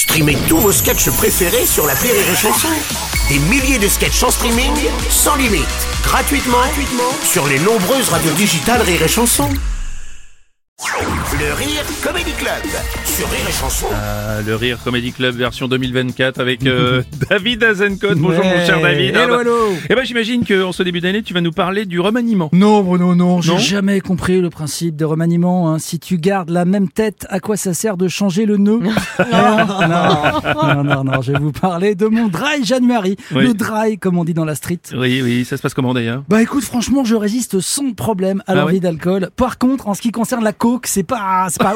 Streamez tous vos sketchs préférés sur l'appli Rire et Chanson. Des milliers de sketchs en streaming, sans limite, gratuitement sur les nombreuses radios digitales Rire et Chanson. Le Rire Comedy Club sur Rire et Chanson. Le Rire Comedy Club version 2024 avec David Azencot. Bonjour mon cher David. Hello. J'imagine qu'en ce début d'année tu vas nous parler du remaniement. Non Bruno, non. J'ai jamais compris le principe de remaniement. Si tu gardes la même tête, à quoi ça sert de changer le nœud? Non. Je vais vous parler de mon dry January. Oui. Le dry comme on dit dans la street. Oui. Ça se passe comment d'ailleurs? Écoute, franchement je résiste sans problème à l'envie d'alcool. Par contre en ce qui concerne la coke, c'est pas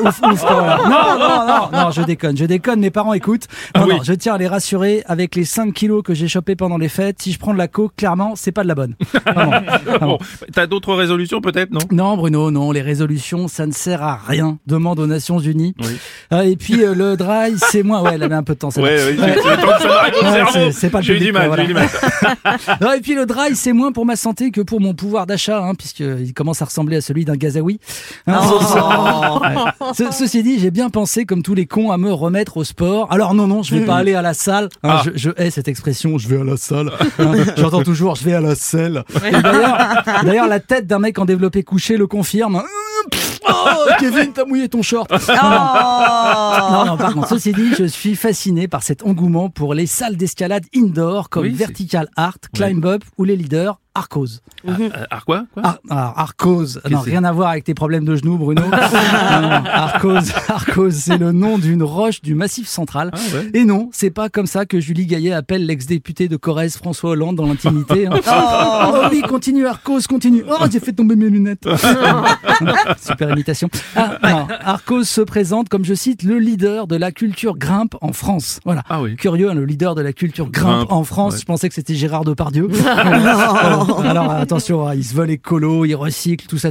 ouf quoi. Non, je déconne, mes parents écoutent. Non, je tiens à les rassurer, avec les 5 kilos que j'ai chopés pendant les fêtes, si je prends de la coke, clairement, c'est pas de la bonne. Bon, t'as d'autres résolutions peut-être, non? Non Bruno, non, les résolutions, ça ne sert à rien. Demande aux Nations Unies. Oui. Et puis le dry, c'est moins... Ouais, elle avait un peu de temps, celle-là. Et puis le dry, c'est moins pour ma santé que pour mon pouvoir d'achat, puisqu'il commence à ressembler à celui d'un gazaoui. Ceci dit, j'ai bien pensé, comme tous les cons, à me remettre au sport. Alors non, je vais pas aller à la salle. Je hais cette expression, je vais à la salle. J'entends toujours, je vais à la selle. D'ailleurs, la tête d'un mec en développé couché le confirme. Oh, Kevin, t'as mouillé ton short. Par contre, ceci dit, je suis fasciné par cet engouement pour les salles d'escalade indoor comme Vertical, Art Climb Up ou les leaders Arkose. Arkose. Non, rien à voir avec tes problèmes de genoux, Bruno. Arkose, c'est le nom d'une roche du Massif central. Et non, c'est pas comme ça que Julie Gayet appelle l'ex-député de Corrèze François Hollande dans l'intimité. Oui, continue Arkose, continue. Oh, j'ai fait tomber mes lunettes. Super imitation. Arkose se présente comme, je cite, le leader de la culture grimpe en France. Voilà. Curieux, le leader de la culture grimpe en France. Ouais. Je pensais que c'était Gérard Depardieu. Alors attention, ils se veulent écolo, ils recyclent, tout ça.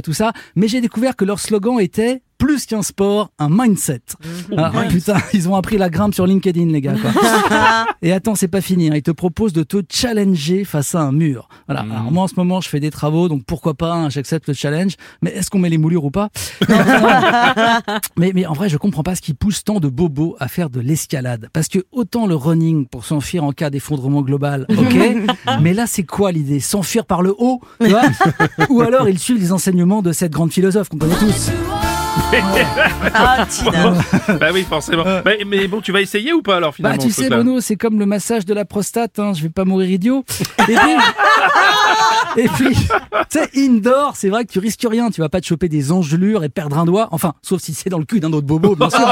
Mais j'ai découvert que leur slogan était « Plus qu'un sport, un mindset ». Putain, ils ont appris la grimpe sur LinkedIn, les gars. Et attends, c'est pas fini. Ils te proposent de te challenger face à un mur. Voilà. Alors moi, en ce moment, je fais des travaux, donc pourquoi pas, j'accepte le challenge. Mais est-ce qu'on met les moulures ou pas? Mais en vrai, je comprends pas ce qui pousse tant de bobos à faire de l'escalade. Parce que autant le running pour s'enfuir en cas d'effondrement global, mais là, c'est quoi l'idée? S'enfuir par le haut, tu vois? Ou alors, ils suivent les enseignements de cette grande philosophe qu'on connaît tous. Oui, forcément. Mais bon, tu vas essayer ou pas alors finalement? Tu sais, Bruno, c'est comme le massage de la prostate, je vais pas mourir idiot. Et puis, tu sais, indoor, c'est vrai que tu risques rien, tu vas pas te choper des engelures et perdre un doigt, enfin, sauf si c'est dans le cul d'un autre bobo, bien sûr.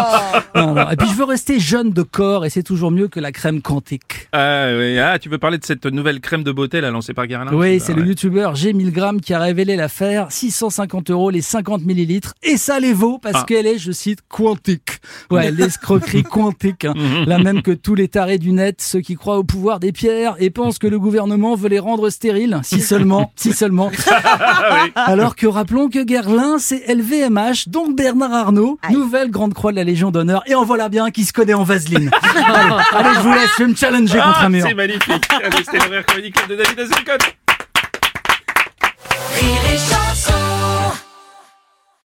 Non. Et puis je veux rester jeune de corps, et c'est toujours mieux que la crème quantique. Tu veux parler de cette nouvelle crème de beauté là lancée par Guerlain? Oui, c'est le youtubeur G Milgram qui a révélé l'affaire, 650 € les 50 millilitres, et ça les vaut parce qu'elle est, je cite, quantique. L'escroquerie quantique, la même que tous les tarés du net, ceux qui croient au pouvoir des pierres et pensent que le gouvernement veut les rendre stériles, si seulement. Alors que rappelons que Guerlain, c'est LVMH, donc Bernard Arnault, nouvelle grande croix de la Légion d'honneur, et en voilà bien qui se connaît en vaseline. Allez, je vous laisse, je vais me challenger contre un mur. C'est magnifique. Allez, c'était le Rire Comedy Club de David Azencot.